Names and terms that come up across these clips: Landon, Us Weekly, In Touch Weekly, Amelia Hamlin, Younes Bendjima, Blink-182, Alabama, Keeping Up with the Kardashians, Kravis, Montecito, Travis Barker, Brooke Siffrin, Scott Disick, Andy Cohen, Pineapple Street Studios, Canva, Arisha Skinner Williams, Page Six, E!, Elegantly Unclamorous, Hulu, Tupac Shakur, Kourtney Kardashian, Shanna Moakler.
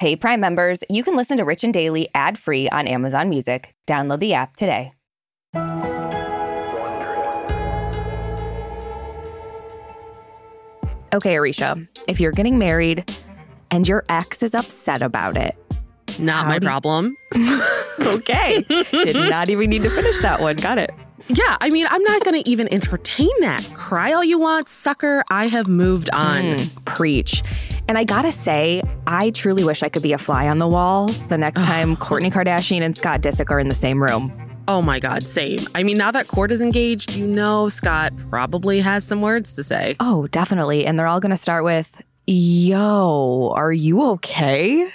Hey, Prime members, you can listen to Rich and Daily ad-free on Amazon Music. Download the app today. Okay, Arisha, if you're getting married and your ex is upset about it. Not my problem. Okay. Did not even need to finish that one. Got it. Yeah, I mean, I'm not going to even entertain that. Cry all you want, sucker. I have moved on. Preach. And I gotta say, I truly wish I could be a fly on the wall the next time Kourtney Kardashian and Scott Disick are in the same room. Oh my God, same. I mean, now that Court is engaged, you know Scott probably has some words to say. Oh, definitely. And they're all going to start with, yo, are you okay?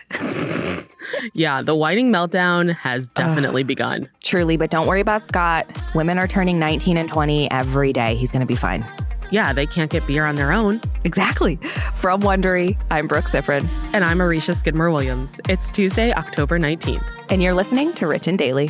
Yeah, the whining meltdown has definitely begun. Truly, but don't worry about Scott. Women are turning 19 and 20 every day. He's going to be fine. Yeah, they can't get beer on their own. Exactly. From Wondery, I'm Brooke Siffrin. And I'm Arisha Skinner Williams. It's Tuesday, October 19th. And you're listening to Rich and Daily.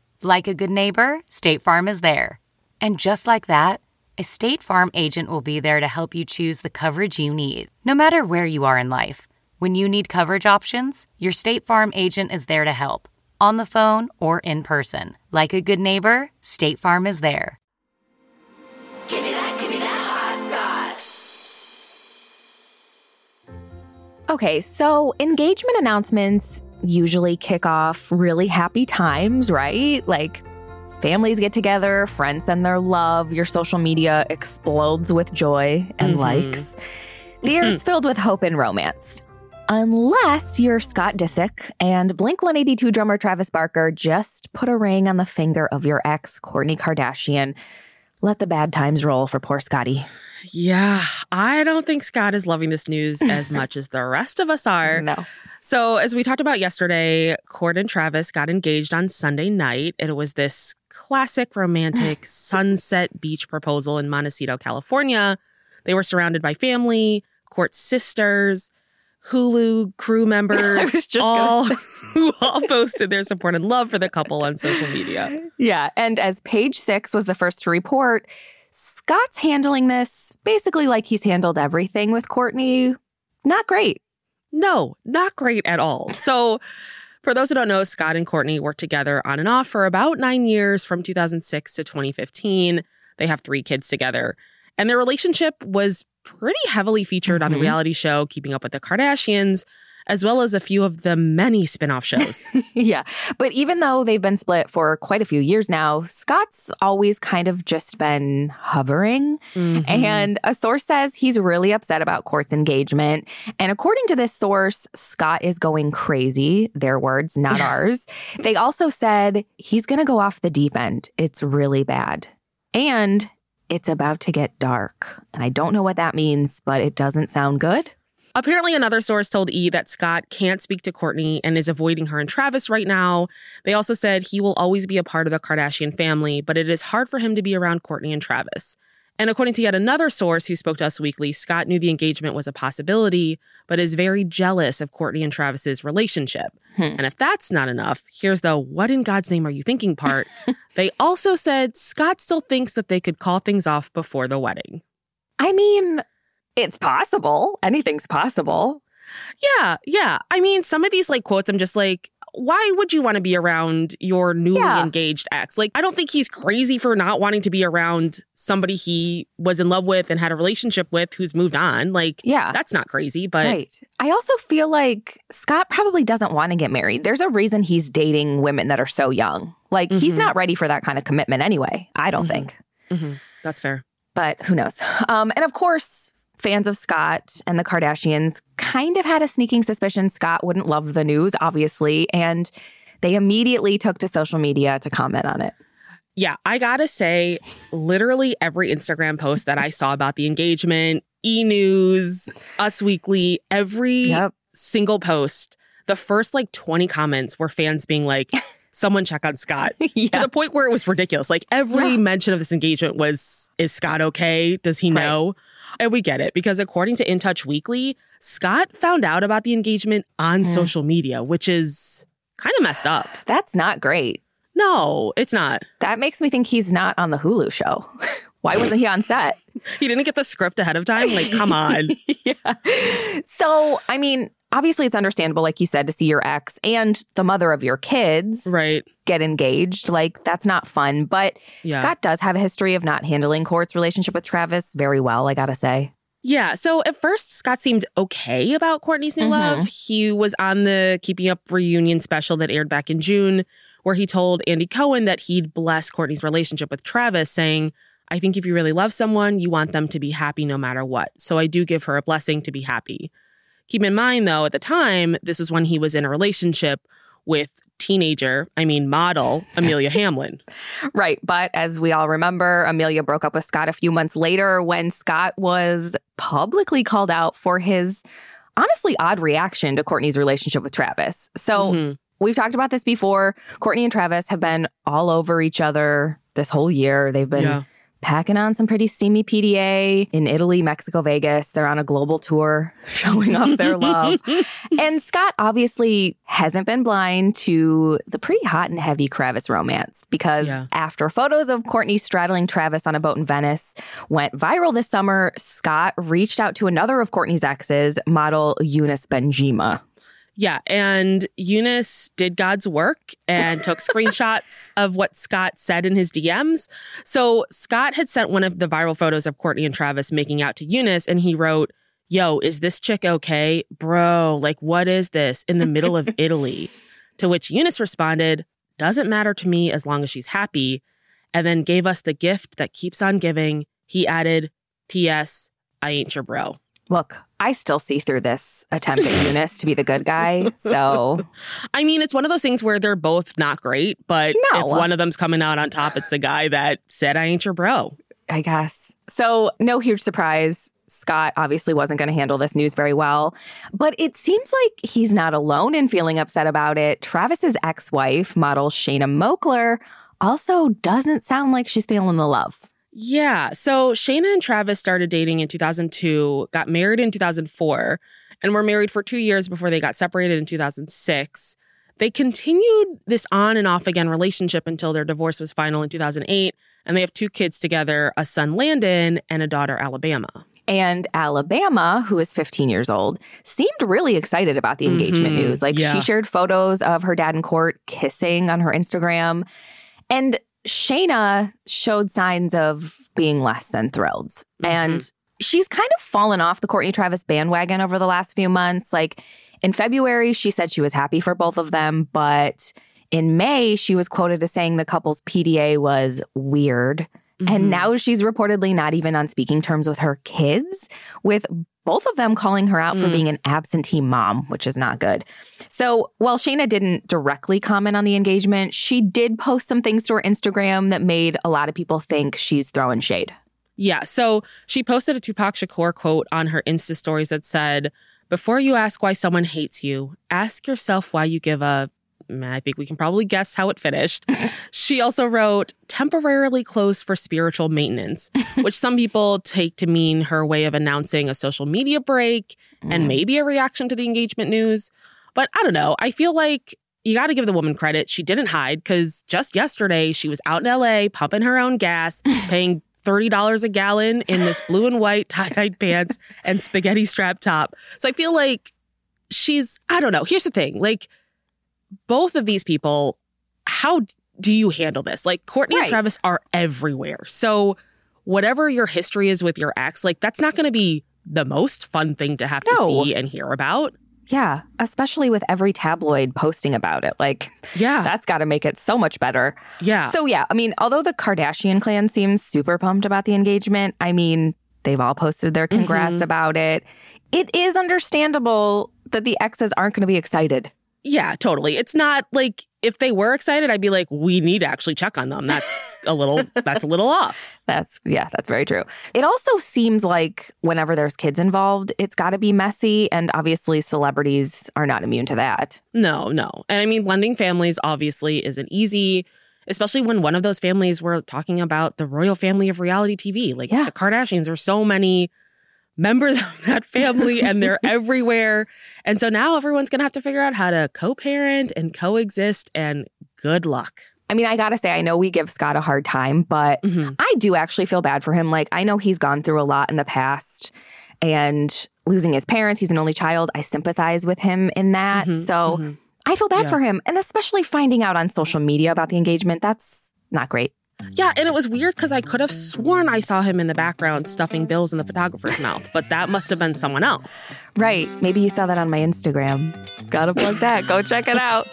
Like a good neighbor, State Farm is there. And just like that, a State Farm agent will be there to help you choose the coverage you need, no matter where you are in life. When you need coverage options, your State Farm agent is there to help, on the phone or in person. Like a good neighbor, State Farm is there. Give me that hot goss. Okay, so engagement announcements usually kick off really happy times, right? Like families get together, friends send their love, your social media explodes with joy and likes. The air's filled with hope and romance. Unless you're Scott Disick and Blink-182 drummer Travis Barker just put a ring on the finger of your ex, Kourtney Kardashian. Let the bad times roll for poor Scotty. Yeah, I don't think Scott is loving this news as much as the rest of us are. No. So as we talked about yesterday, Kourt and Travis got engaged on Sunday night. It was this classic romantic sunset beach proposal in Montecito, California. They were surrounded by family, Kourt's sisters, Hulu crew members, who all posted their support and love for the couple on social media. Yeah, and as Page Six was the first to report, Scott's handling this basically like he's handled everything with Kourtney. Not great. No, not great at all. So for those who don't know, Scott and Kourtney worked together on and off for about 9 years from 2006 to 2015. They have 3 kids together. And their relationship was pretty heavily featured on the reality show Keeping Up with the Kardashians, as well as a few of the many spinoff shows. Yeah. But even though they've been split for quite a few years now, Scott's always kind of just been hovering. And a source says he's really upset about Kourt's engagement. And according to this source, Scott is going crazy. Their words, not ours. They also said he's going to go off the deep end. It's really bad. And it's about to get dark. And I don't know what that means, but it doesn't sound good. Apparently, another source told E! that Scott can't speak to Kourtney and is avoiding her and Travis right now. They also said he will always be a part of the Kardashian family, but it is hard for him to be around Kourtney and Travis. And according to yet another source who spoke to Us Weekly, Scott knew the engagement was a possibility, but is very jealous of Kourtney and Travis's relationship. And if that's not enough, here's the what in God's name are you thinking part. They also said Scott still thinks that they could call things off before the wedding. I mean, it's possible. Anything's possible. Yeah. I mean, some of these quotes, I'm just like, why would you want to be around your newly engaged ex? I don't think he's crazy for not wanting to be around somebody he was in love with and had a relationship with who's moved on. That's not crazy, but... Right. I also feel like Scott probably doesn't want to get married. There's a reason he's dating women that are so young. He's not ready for that kind of commitment anyway, I don't think. Mm-hmm. That's fair. But who knows? And of course... Fans of Scott and the Kardashians kind of had a sneaking suspicion Scott wouldn't love the news, obviously, and they immediately took to social media to comment on it. Yeah, I gotta say, literally every Instagram post that I saw about the engagement, E! News, Us Weekly, every single post, the first 20 comments were fans being like, someone check on Scott. To the point where it was ridiculous. Every mention of this engagement was, is Scott okay? Does he know? And we get it, because according to In Touch Weekly, Scott found out about the engagement on social media, which is kind of messed up. That's not great. No, it's not. That makes me think he's not on the Hulu show. Why wasn't he on set? He didn't get the script ahead of time? Come on. So, I mean, obviously it's understandable, like you said, to see your ex and the mother of your kids get engaged. That's not fun. But Scott does have a history of not handling Kourt's relationship with Travis very well, I gotta say. Yeah. So at first, Scott seemed okay about Kourtney's new love. He was on the Keeping Up reunion special that aired back in June, where he told Andy Cohen that he'd bless Kourtney's relationship with Travis, saying, I think if you really love someone, you want them to be happy no matter what. So I do give her a blessing to be happy. Keep in mind, though, at the time, this was when he was in a relationship with model Amelia Hamlin. Right. But as we all remember, Amelia broke up with Scott a few months later when Scott was publicly called out for his honestly odd reaction to Kourtney's relationship with Travis. So we've talked about this before. Kourtney and Travis have been all over each other this whole year. They've been... Yeah. Packing on some pretty steamy PDA in Italy, Mexico, Vegas. They're on a global tour showing off their love. And Scott obviously hasn't been blind to the pretty hot and heavy Kravis romance because after photos of Kourtney straddling Travis on a boat in Venice went viral this summer, Scott reached out to another of Kourtney's exes, model Younes Bendjima. Yeah, and Younes did God's work and took screenshots of what Scott said in his DMs. So Scott had sent one of the viral photos of Kourtney and Travis making out to Younes, and he wrote, yo, is this chick okay? Bro, what is this in the middle of Italy? To which Younes responded, doesn't matter to me as long as she's happy, and then gave us the gift that keeps on giving. He added, P.S., I ain't your bro. Look, I still see through this attempt at Younes to be the good guy, so... I mean, it's one of those things where they're both not great, but if one of them's coming out on top, it's the guy that said, I ain't your bro. I guess. So, no huge surprise. Scott obviously wasn't going to handle this news very well, but it seems like he's not alone in feeling upset about it. Travis's ex-wife, model Shanna Moakler, also doesn't sound like she's feeling the love. Yeah. So Shanna and Travis started dating in 2002, got married in 2004, and were married for 2 years before they got separated in 2006. They continued this on and off again relationship until their divorce was final in 2008. And they have 2 kids together, a son, Landon, and a daughter, Alabama. And Alabama, who is 15 years old, seemed really excited about the engagement news. She shared photos of her dad and Kourt kissing on her Instagram. And Shanna showed signs of being less than thrilled. And she's kind of fallen off the Kourtney Travis bandwagon over the last few months. In February, she said she was happy for both of them. But in May, she was quoted as saying the couple's PDA was weird. And now she's reportedly not even on speaking terms with her kids, with both of them calling her out for being an absentee mom, which is not good. So while Shanna didn't directly comment on the engagement, she did post some things to her Instagram that made a lot of people think she's throwing shade. Yeah, so she posted a Tupac Shakur quote on her Insta stories that said, Before you ask why someone hates you, ask yourself why you give up. I think we can probably guess how it finished. She also wrote, temporarily closed for spiritual maintenance, which some people take to mean her way of announcing a social media break and maybe a reaction to the engagement news. But I don't know. I feel like you got to give the woman credit. She didn't hide because just yesterday she was out in L.A. pumping her own gas, paying $30 a gallon in this blue and white tie-dyed pants and spaghetti strap top. So I feel like she's, I don't know. Here's the thing. Like, both of these people, how do you handle this? Like, Kourtney and Travis are everywhere. So whatever your history is with your ex, like, that's not going to be the most fun thing to have to see and hear about. Yeah, especially with every tabloid posting about it. Like, that's got to make it so much better. Yeah. So, I mean, although the Kardashian clan seems super pumped about the engagement, I mean, they've all posted their congrats about it. It is understandable that the exes aren't going to be excited. Yeah, totally. It's not like if they were excited, I'd be like, we need to actually check on them. That's a little off. That's very true. It also seems like whenever there's kids involved, it's got to be messy. And obviously, celebrities are not immune to that. No. And I mean, blending families obviously isn't easy, especially when one of those families we're talking about the royal family of reality TV. Like the Kardashians are so many members of that family and they're everywhere. And so now everyone's going to have to figure out how to co-parent and coexist, and good luck. I mean, I got to say, I know we give Scott a hard time, but I do actually feel bad for him. Like, I know he's gone through a lot in the past and losing his parents. He's an only child. I sympathize with him in that. So I feel bad for him. And especially finding out on social media about the engagement, that's not great. Yeah, and it was weird because I could have sworn I saw him in the background stuffing bills in the photographer's mouth, but that must have been someone else. Right. Maybe you saw that on my Instagram. Gotta plug that. Go check it out.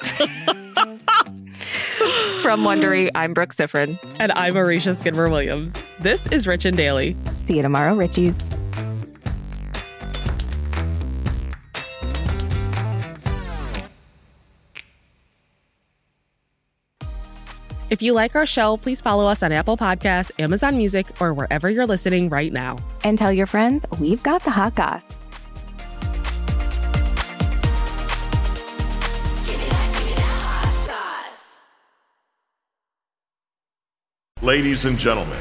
From Wondery, I'm Brooke Siffrin. And I'm Arisha Skinner Williams. This is Rich and Daily. See you tomorrow, Richies. If you like our show, please follow us on Apple Podcasts, Amazon Music, or wherever you're listening right now. And tell your friends we've got the hot goss. Ladies and gentlemen,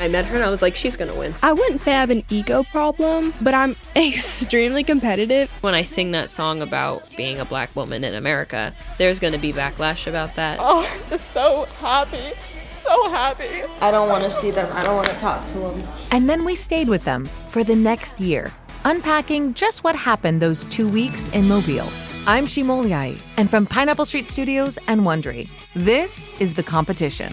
I met her and I was like, she's gonna win. I wouldn't say I have an ego problem, but I'm extremely competitive. When I sing that song about being a black woman in America, there's gonna be backlash about that. Oh, I'm just so happy. So happy. I don't want to see them. I don't want to talk to them. And then we stayed with them for the next year, unpacking just what happened those 2 weeks in Mobile. I'm Shimolyai, and from Pineapple Street Studios and Wondery, this is The Competition.